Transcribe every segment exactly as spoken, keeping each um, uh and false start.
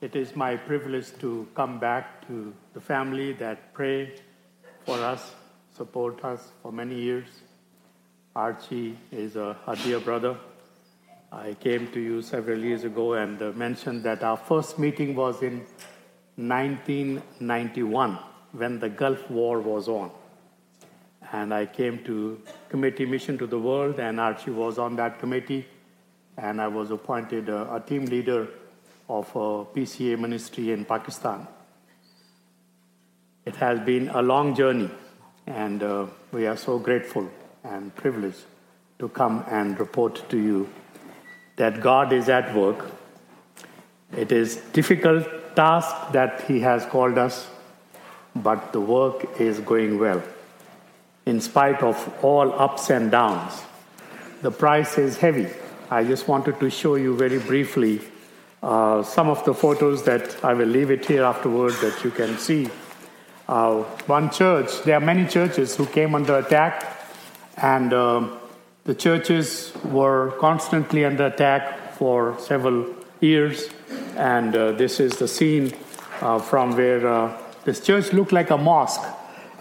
It is my privilege to come back to the family that prayed for us, support us for many years. Archie is a, a dear brother. I came to you several years ago and uh, mentioned that our first meeting was in nineteen ninety-one when the Gulf War was on. And I came to Committee Mission to the World, and Archie was on that committee, and I was appointed a, a team leader of a P C A ministry in Pakistan. It has been a long journey, and uh, we are so grateful and privileged to come and report to you that God is at work. It is a difficult task that He has called us, but the work is going well. In spite of all ups and downs, the price is heavy. I just wanted to show you very briefly Uh, some of the photos that I will leave it here afterward that you can see. Uh, one church, there are many churches who came under attack, and uh, the churches were constantly under attack for several years, and uh, this is the scene uh, from where uh, this church looked like a mosque,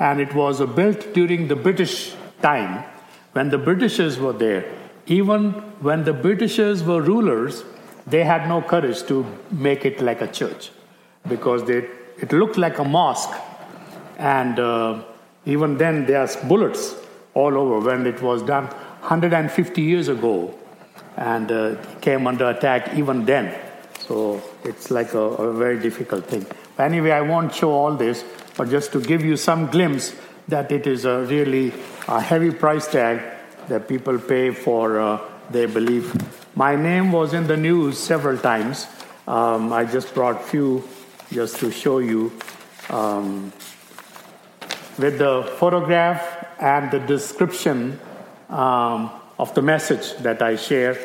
and it was uh, built during the British time when the Britishers were there. Even when the Britishers were rulers, they had no courage to make it like a church because they, it looked like a mosque. And uh, even then, there's bullets all over when it was done one hundred fifty years ago. And uh, came under attack even then. So it's like a, a very difficult thing. But anyway, I won't show all this, but just to give you some glimpse that it is a really a heavy price tag that people pay for uh, their belief. My name was in the news several times. Um, I just brought few just to show you. Um, with the photograph and the description um, of the message that I share,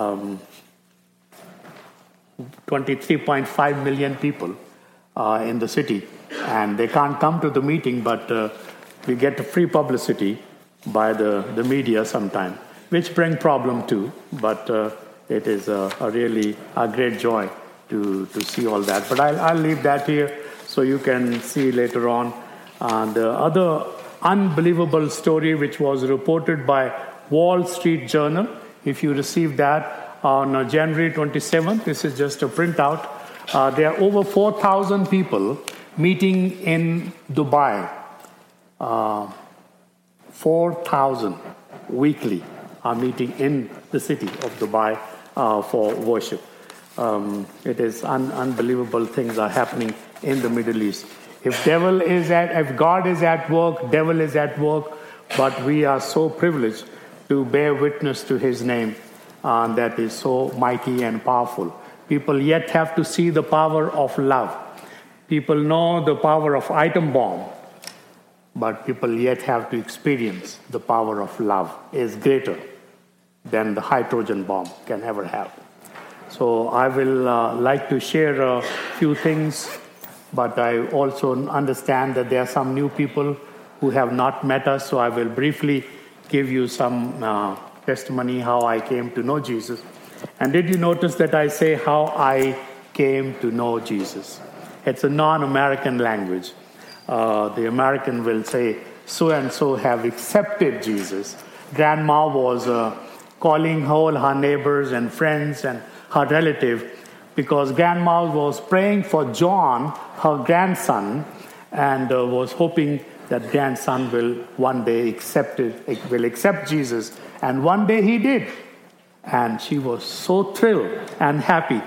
um, twenty-three point five million people uh, in the city. And they can't come to the meeting, but uh, we get free publicity by the, the media sometime, which bring problem too, but uh, it is a, a really a great joy to, to see all that. But I'll, I'll leave that here so you can see later on. Uh, the other unbelievable story which was reported by Wall Street Journal, if you received that on uh, January twenty-seventh, this is just a printout. Uh, there are over four thousand people meeting in Dubai. Uh, four thousand weekly are meeting in the city of Dubai uh, for worship. Um, it is un- unbelievable things are happening in the Middle East. If devil is at, if God is at work, devil is at work. But we are so privileged to bear witness to His name, uh, that is so mighty and powerful. People yet have to see the power of love. People know the power of atom bomb. But people yet have to experience the power of love is greater than the hydrogen bomb can ever have. So I will uh, like to share a few things, but I also understand that there are some new people who have not met us, so I will briefly give you some uh, testimony how I came to know Jesus. And did you notice that I say how I came to know Jesus? It's a non-American language. Uh, the American will say, so-and-so have accepted Jesus. Grandma was uh, calling all her neighbors and friends and her relative because Grandma was praying for John, her grandson, and uh, was hoping that grandson will one day accept it, will accept Jesus. And one day he did. And she was so thrilled and happy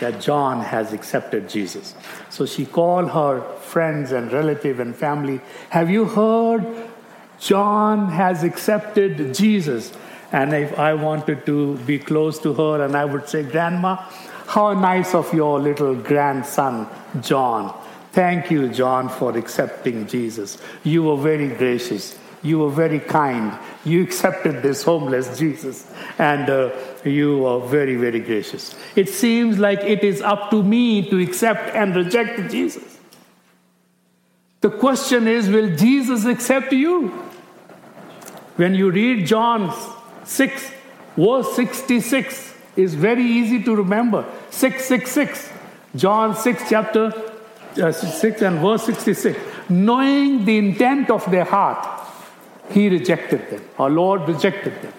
that John has accepted Jesus. So she called her friends and relative and family, have you heard John has accepted Jesus? And if I wanted to be close to her, and I would say, Grandma, how nice of your little grandson, John. Thank you, John, for accepting Jesus. You were very gracious. You were very kind. You accepted this homeless Jesus. And uh, you are very, very gracious. It seems like it is up to me to accept and reject Jesus. The question is, will Jesus accept you? When you read John six, verse sixty-six, is very easy to remember. six six six. John six, chapter uh, six and verse sixty-six. Knowing the intent of their heart, he rejected them. Our Lord rejected them.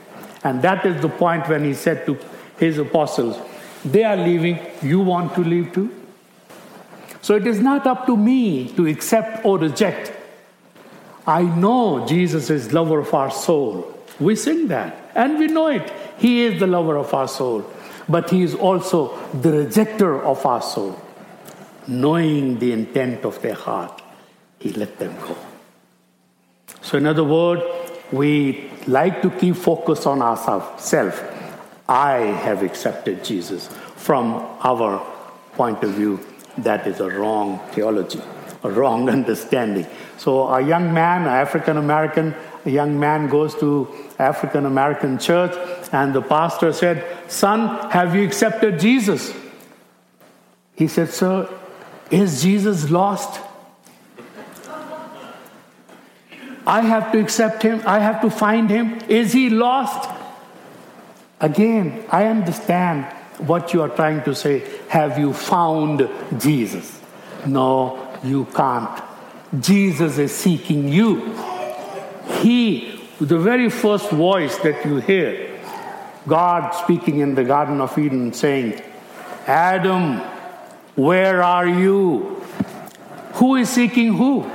And that is the point when he said to his apostles, they are leaving, you want to leave too? So it is not up to me to accept or reject. I know Jesus is lover of our soul. We sing that and we know it. He is the lover of our soul. But he is also the rejecter of our soul. Knowing the intent of their heart, he let them go. So in other words, we like to keep focus on ourselves. I have accepted Jesus. From our point of view, that is a wrong theology, a wrong understanding. So a young man, an African-American, a young man goes to African-American church and the pastor said, son, have you accepted Jesus? He said, sir, is Jesus lost? I have to accept him. I have to find him. Is he lost? Again, I understand what you are trying to say. Have you found Jesus? No, you can't. Jesus is seeking you. He, the very first voice that you hear, God speaking in the Garden of Eden saying, Adam, where are you? Who is seeking who?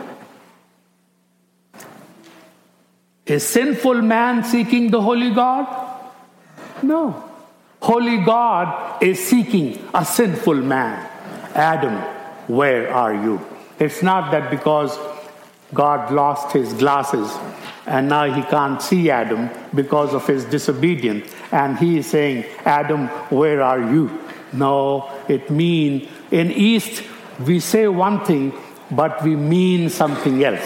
Is sinful man seeking the holy God? No. Holy God is seeking a sinful man. Adam, where are you? It's not that because God lost his glasses and now he can't see Adam because of his disobedience. And he is saying, Adam, where are you? No, it means in East we say one thing, but we mean something else.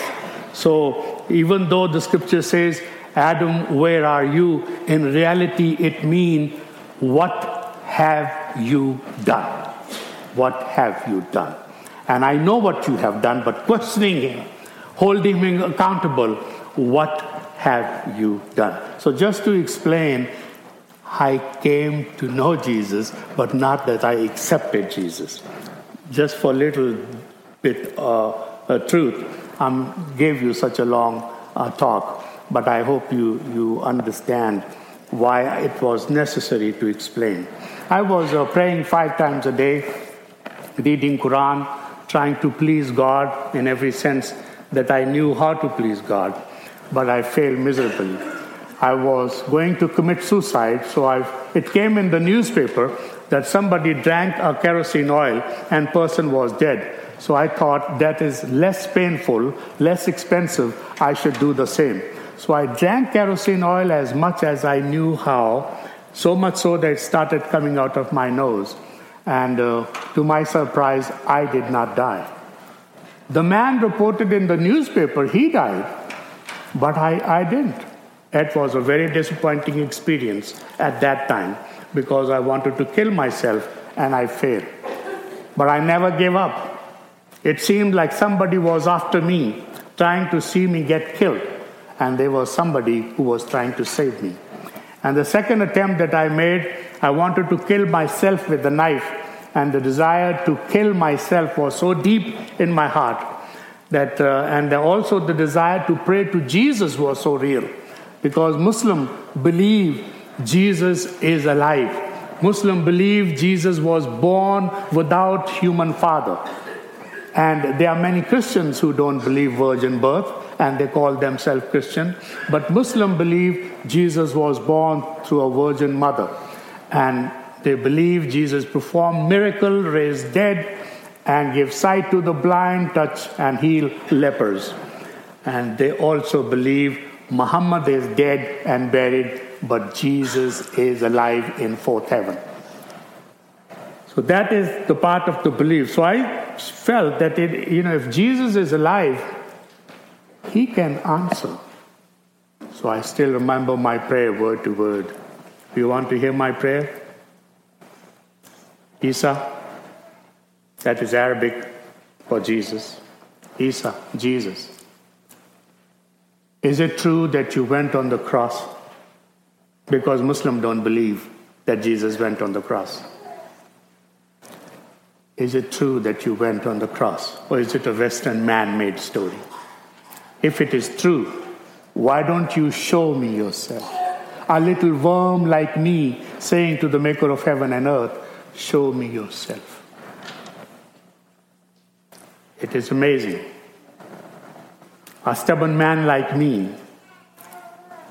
So even though the scripture says, Adam, where are you? In reality, it means, what have you done? What have you done? And I know what you have done, but questioning him, holding him accountable, what have you done? So just to explain, I came to know Jesus, but not that I accepted Jesus. Just for a little bit of uh, uh, truth, I gave you such a long uh, talk, but I hope you, you understand why it was necessary to explain. I was uh, praying five times a day, reading Quran, trying to please God in every sense that I knew how to please God, but I failed miserably. I was going to commit suicide, so I, it came in the newspaper that somebody drank a kerosene oil and person was dead. So I thought that is less painful, less expensive, I should do the same. So I drank kerosene oil as much as I knew how, so much so that it started coming out of my nose. And uh, to my surprise, I did not die. The man reported in the newspaper he died, but I, I didn't. It was a very disappointing experience at that time because I wanted to kill myself and I failed. But I never gave up. It seemed like somebody was after me, trying to see me get killed. And there was somebody who was trying to save me. And the second attempt that I made, I wanted to kill myself with a knife, and the desire to kill myself was so deep in my heart that, uh, and also the desire to pray to Jesus was so real, because Muslims believe Jesus is alive. Muslims believe Jesus was born without human father. And there are many Christians who don't believe virgin birth, and they call themselves Christian. But Muslims believe Jesus was born through a virgin mother. And they believe Jesus performed miracles, raised dead, and gave sight to the blind, touch and heal lepers. And they also believe Muhammad is dead and buried, but Jesus is alive in fourth heaven. So that is the part of the belief. So I felt that it, you know, if Jesus is alive, he can answer. So I still remember my prayer word to word. Do you want to hear my prayer? Isa, that is Arabic for Jesus. Isa, Jesus. Is it true that you went on the cross? Because Muslims don't believe that Jesus went on the cross. Is it true that you went on the cross? Or is it a Western man-made story? If it is true, why don't you show me yourself? A little worm like me saying to the maker of heaven and earth, show me yourself. It is amazing. A stubborn man like me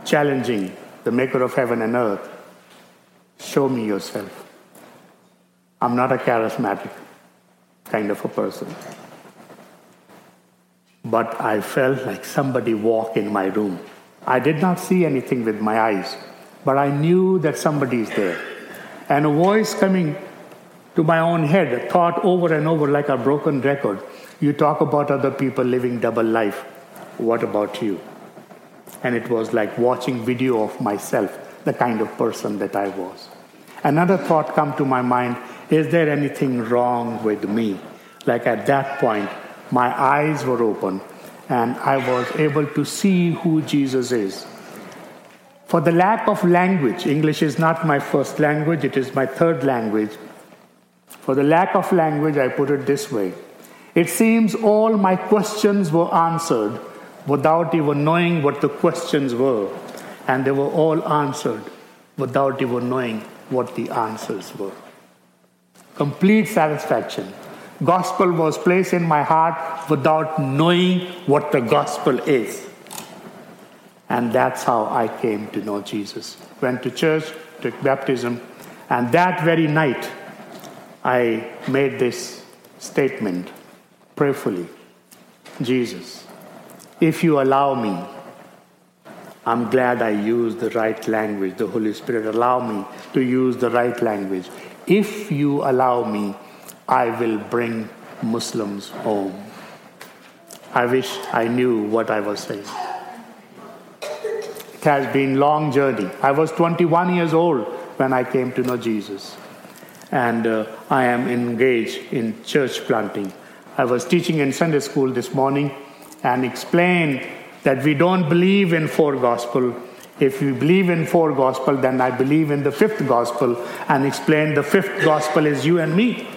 challenging the maker of heaven and earth, show me yourself. I'm not a charismatic kind of a person. But I felt like somebody walked in my room. I did not see anything with my eyes, but I knew that somebody is there. And a voice coming to my own head, thought over and over like a broken record. You talk about other people living double life. What about you? And it was like watching video of myself, the kind of person that I was. Another thought come to my mind, is there anything wrong with me? Like at that point, my eyes were open, and I was able to see who Jesus is. For the lack of language, English is not my first language, it is my third language. For the lack of language, I put it this way. It seems all my questions were answered without even knowing what the questions were. And they were all answered without even knowing what the answers were. Complete satisfaction. Gospel was placed in my heart without knowing what the gospel is. And that's how I came to know Jesus. Went to church, took baptism, and that very night I made this statement prayerfully. Jesus, if you allow me, I'm glad I used the right language. The Holy Spirit allow me to use the right language. If you allow me, I will bring Muslims home. I wish I knew what I was saying. It has been a long journey. I was twenty-one years old when I came to know Jesus. And uh, I am engaged in church planting. I was teaching in Sunday school this morning and explained that we don't believe in four gospels. If you believe in four gospels, then I believe in the fifth gospel, and explain the fifth gospel is you and me.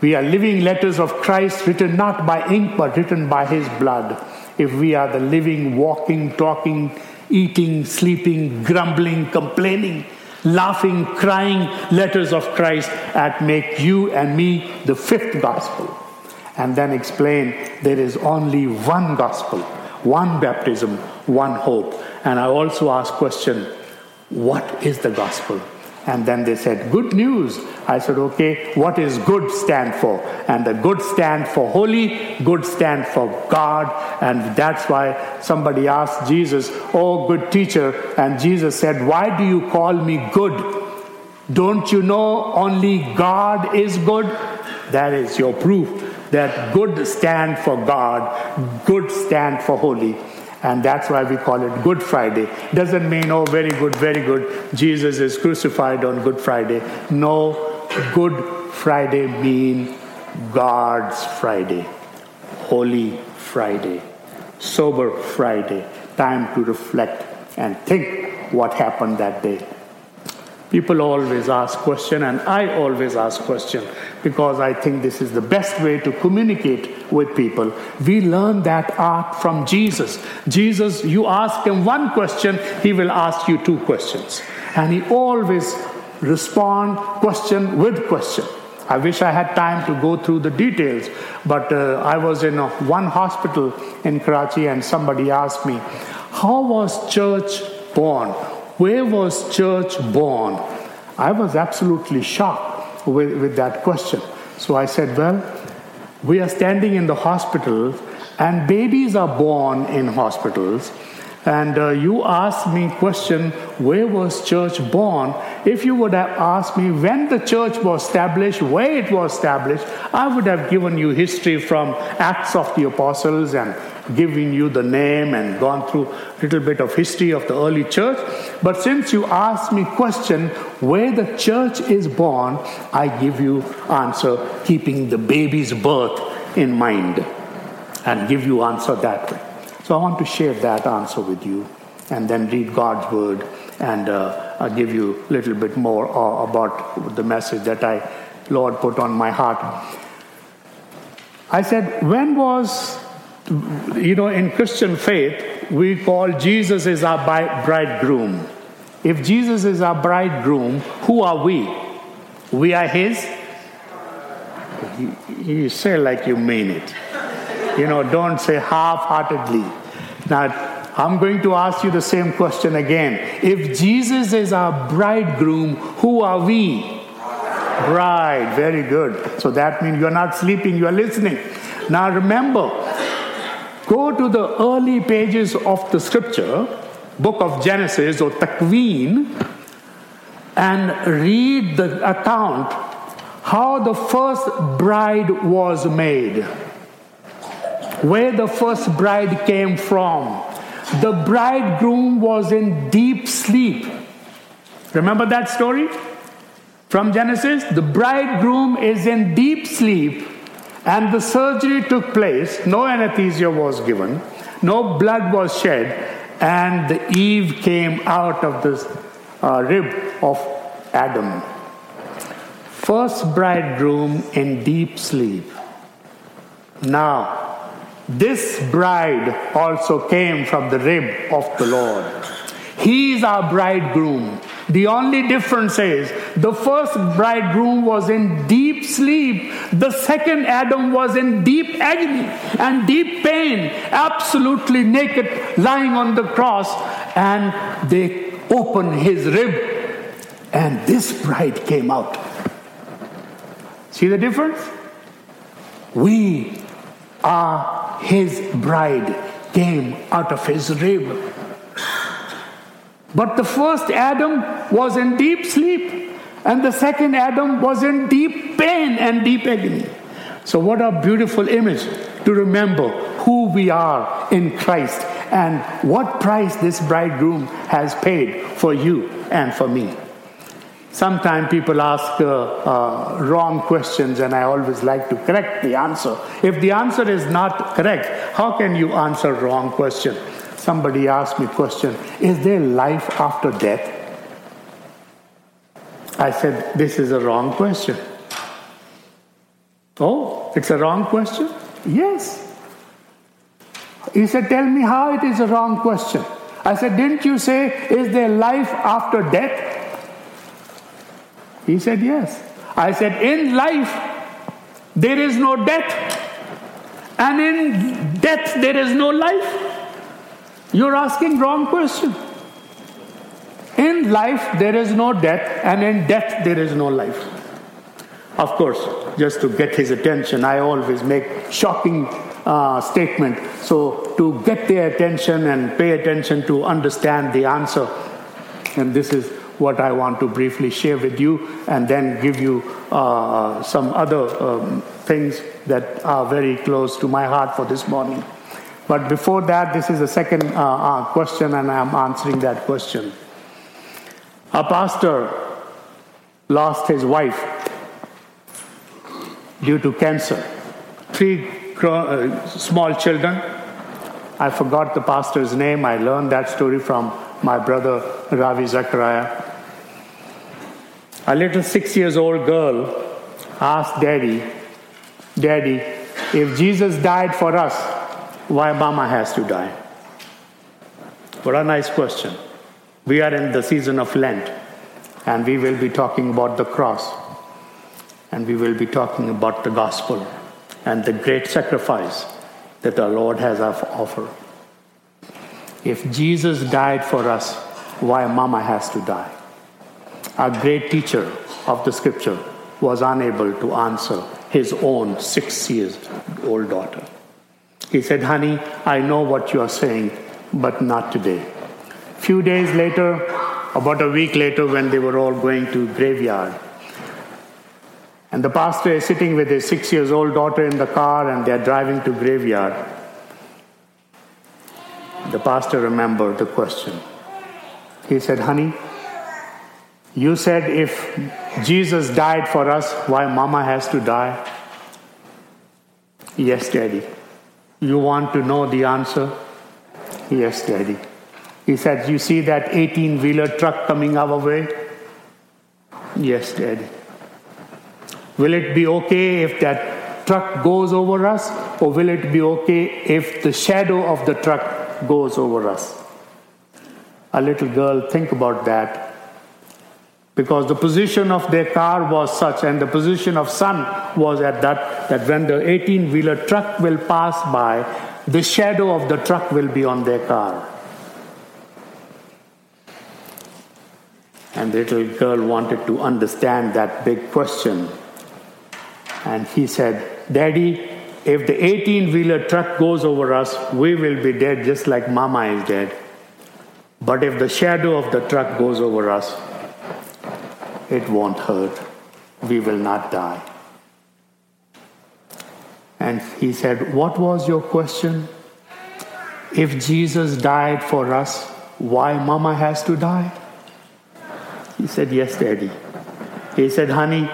We are living letters of Christ written not by ink, but written by his blood. If we are the living, walking, talking, eating, sleeping, grumbling, complaining, laughing, crying letters of Christ that make you and me the fifth gospel. And then explain there is only one gospel, one baptism, one hope. And I also asked question, what is the gospel? And then they said, good news. I said, okay, what is good stand for? And the good stand for holy, good stand for God. And that's why somebody asked Jesus, oh, good teacher. And Jesus said, why do you call me good? Don't you know only God is good? That is your proof that good stand for God, good stand for holy. And that's why we call it Good Friday. Doesn't mean, oh, very good, very good. Jesus is crucified on Good Friday. No, Good Friday means God's Friday, Holy Friday, Sober Friday. Time to reflect and think what happened that day. People always ask question, and I always ask question, because I think this is the best way to communicate with people. We learn that art from Jesus. Jesus, you ask him one question, he will ask you two questions. And he always responds question with question. I wish I had time to go through the details, but uh, I was in a, one hospital in Karachi, and somebody asked me, how was church born? Where was church born? I was absolutely shocked with, with that question. So I said, well, we are standing in the hospital, and babies are born in hospitals. And uh, you asked me question, where was church born? If you would have asked me when the church was established, where it was established, I would have given you history from Acts of the Apostles and giving you the name and gone through a little bit of history of the early church. But since you asked me question where the church is born, I give you answer keeping the baby's birth in mind and give you answer that way. So I want to share that answer with you and then read God's word, and uh, I'll give you a little bit more uh, about the message that I Lord put on my heart. I said, when was, you know, in Christian faith, we call Jesus is our bridegroom. If Jesus is our bridegroom, who are we? We are his. You say like you mean it. You know, don't say half-heartedly. Now, I'm going to ask you the same question again. If Jesus is our bridegroom, who are we? Bride. Very good. So that means you're not sleeping, you're listening. Now remember, go to the early pages of the scripture, book of Genesis or Takween, and read the account how the first bride was made, where the first bride came from. The bridegroom was in deep sleep. Remember that story from Genesis? The bridegroom is in deep sleep, and the surgery took place. No anesthesia was given. No blood was shed. And the Eve came out of this uh, rib of Adam. First bridegroom in deep sleep. Now, this bride also came from the rib of the Lord. He is our bridegroom. The only difference is the first bridegroom was in deep sleep. The second Adam was in deep agony and deep pain, absolutely naked, lying on the cross. And they opened his rib, and this bride came out. See the difference? We are his bride, came out of his rib. But the first Adam was in deep sleep, and the second Adam was in deep pain and deep agony. So what a beautiful image to remember who we are in Christ and what price this bridegroom has paid for you and for me. Sometimes people ask uh, uh, wrong questions, and I always like to correct the answer. If the answer is not correct, how can you answer wrong question? Somebody asked me question, is there life after death? I said, this is a wrong question. Oh, it's a wrong question? Yes. He said, tell me how it is a wrong question. I said, didn't you say, is there life after death? He said, yes. I said, in life, there is no death. And in death, there is no life. You're asking wrong question. In life, there is no death. And in death, there is no life. Of course, just to get his attention, I always make shocking uh, statement. So to get their attention and pay attention to understand the answer. And this is what I want to briefly share with you, and then give you uh, some other um, things that are very close to my heart for this morning. But before that, this is the second uh, uh, question, and I am answering that question. A pastor lost his wife due to cancer. Three cro- uh, small children. I forgot the pastor's name. I learned that story from my brother Ravi Zachariah. A little six years old girl asked Daddy, Daddy, if Jesus died for us, why Mama has to die? What a nice question. We are in the season of Lent, and we will be talking about the cross, and we will be talking about the gospel and the great sacrifice that our Lord has offered. If Jesus died for us, why Mama has to die? Our great teacher of the scripture was unable to answer his own six years old daughter. He said, honey, I know what you are saying, but not today. Few days later, about a week later, when they were all going to graveyard, and the pastor is sitting with his six years old daughter in the car, and they are driving to graveyard. The pastor remembered the question. He said, honey, you said if Jesus died for us, why Mama has to die? Yes, Daddy. You want to know the answer? Yes, Daddy. He said, you see that eighteen-wheeler truck coming our way? Yes, Daddy. Will it be okay if that truck goes over us? Or will it be okay if the shadow of the truck goes over us? A little girl, think about that. Because the position of their car was such, and the position of sun was at that, that when the eighteen-wheeler truck will pass by, the shadow of the truck will be on their car. And the little girl wanted to understand that big question. And he said, Daddy, if the eighteen-wheeler truck goes over us, we will be dead just like Mama is dead. But if the shadow of the truck goes over us, it won't hurt. We will not die. And he said, What was your question? If Jesus died for us, why Mama has to die? He said, Yes, Daddy. He said, Honey,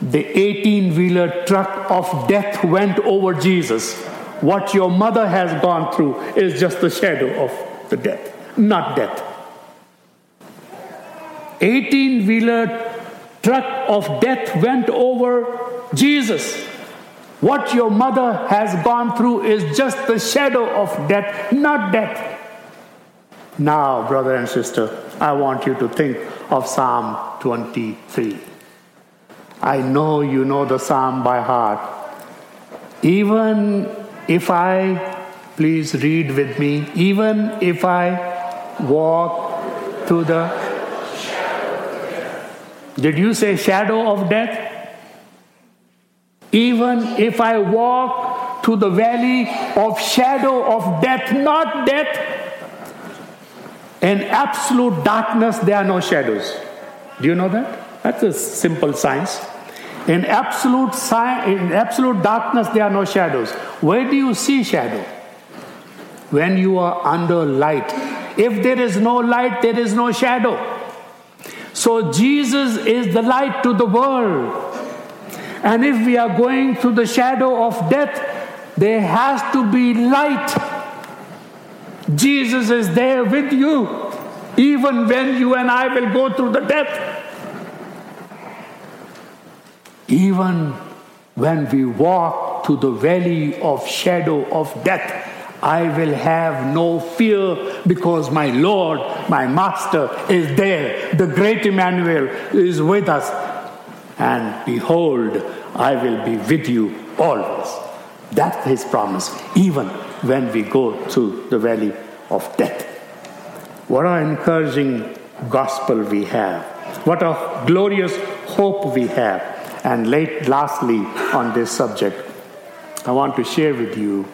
the eighteen-wheeler truck of death went over Jesus. What your mother has gone through is just the shadow of the death, not death. eighteen-wheeler truck of death went over Jesus. What your mother has gone through is just the shadow of death, not death. Now, brother and sister, I want you to think of Psalm twenty-three. I know you know the psalm by heart. Even if I, please read with me, even if I walk through the Did you say shadow of death? Even if I walk through the valley of shadow of death, not death. In absolute darkness, there are no shadows. Do you know that? That's a simple science. In absolute si- in absolute darkness, there are no shadows. Where do you see shadow? When you are under light. If there is no light, there is no shadow. So Jesus is the light to the world. And if we are going through the shadow of death, there has to be light. Jesus is there with you, even when you and I will go through the death. Even when we walk through the valley of shadow of death, I will have no fear because my Lord, my Master is there. The great Emmanuel is with us. And behold, I will be with you always. That's his promise, even when we go through the valley of death. What an encouraging gospel we have. What a glorious hope we have. And late, lastly, on this subject, I want to share with you,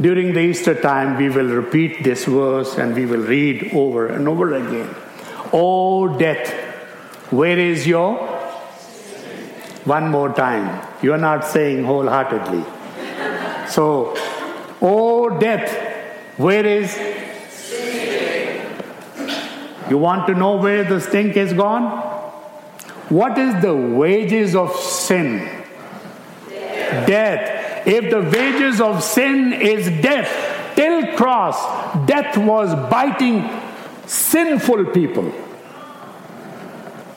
during the Easter time, we will repeat this verse and we will read over and over again. Oh, death, where is your? One more time. You are not saying wholeheartedly. So, oh, death, where is? You want to know where the stink is gone? What is the wages of sin? Death. Death. If the wages of sin is death, till cross, death was biting sinful people.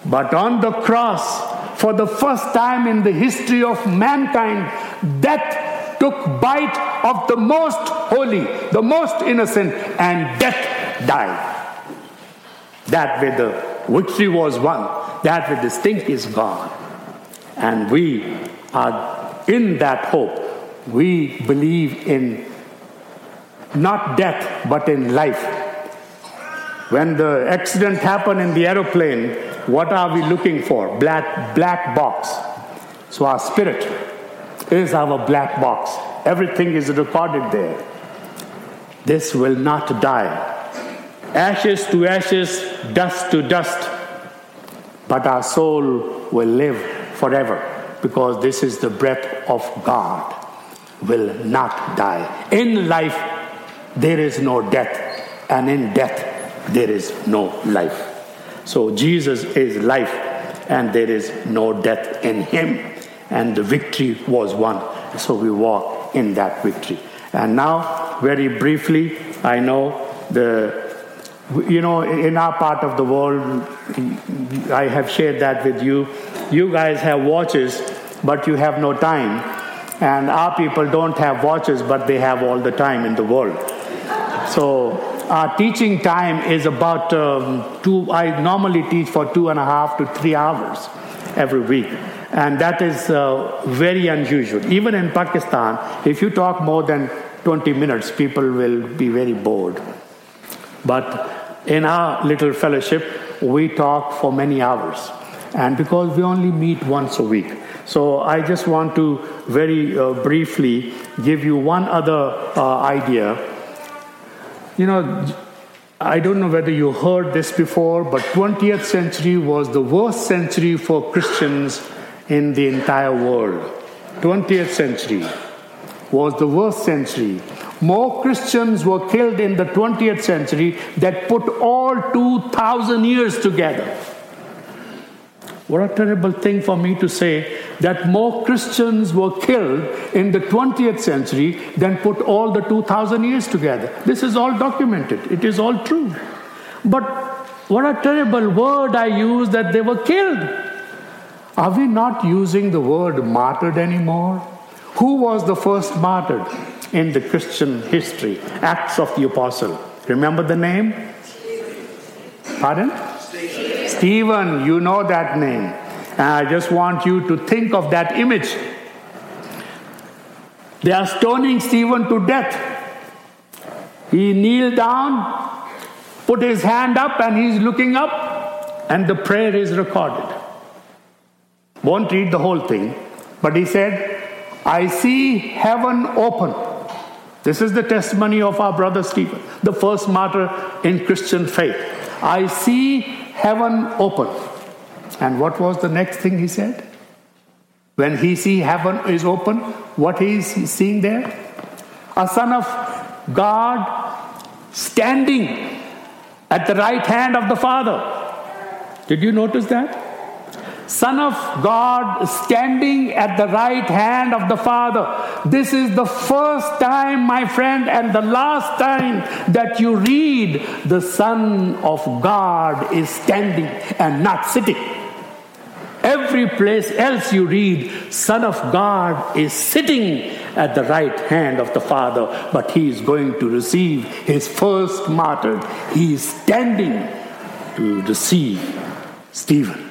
But on the cross, for the first time in the history of mankind, death took bite of the most holy, the most innocent, and death died. That way the victory was won. That way the stink is gone. And we are in that hope. We believe in not death, but in life. When the accident happened in the aeroplane, what are we looking for? Black black box. So our spirit is our black box. Everything is recorded there. This will not die. Ashes to ashes, dust to dust. But our soul will live forever because this is the breath of God. Will not die. In life, there is no death. And in death, there is no life. So Jesus is life, and there is no death in him. And the victory was won. So we walk in that victory. And now, very briefly, I know the you know, in our part of the world, I have shared that with you. You guys have watches, but you have no time. And our people don't have watches, but they have all the time in the world. So our teaching time is about um, two, I normally teach for two and a half to three hours every week. And that is uh, very unusual. Even in Pakistan, if you talk more than twenty minutes, people will be very bored. But in our little fellowship, we talk for many hours. And because we only meet once a week. So I just want to very uh, briefly give you one other uh, idea. You know, I don't know whether you heard this before, but twentieth century was the worst century for Christians in the entire world. twentieth century was the worst century. More Christians were killed in the twentieth century that put all two thousand years together. What a terrible thing for me to say, that more Christians were killed in the twentieth century than put all the two thousand years together. This is all documented. It is all true. But what a terrible word I use, that they were killed. Are we not using the word martyred anymore? Who was the first martyred in the Christian history? Acts of the Apostle. Remember the name? Pardon? Stephen. Stephen, you know that name. And I just want you to think of that image. They are stoning Stephen to death. He kneeled down, put his hand up, and he's looking up, and the prayer is recorded. Won't read the whole thing, but he said, I see heaven open. This is the testimony of our brother Stephen, the first martyr in Christian faith. I see heaven open. And what was the next thing he said? When he see heaven is open, what he is seeing there? A son of God standing at the right hand of the Father. Did you notice that? Son of God standing at the right hand of the Father. This is the first time, my friend, and the last time that you read the Son of God is standing and not sitting. Every place else you read, Son of God is sitting at the right hand of the Father, but he is going to receive his first martyr. He is standing to receive Stephen.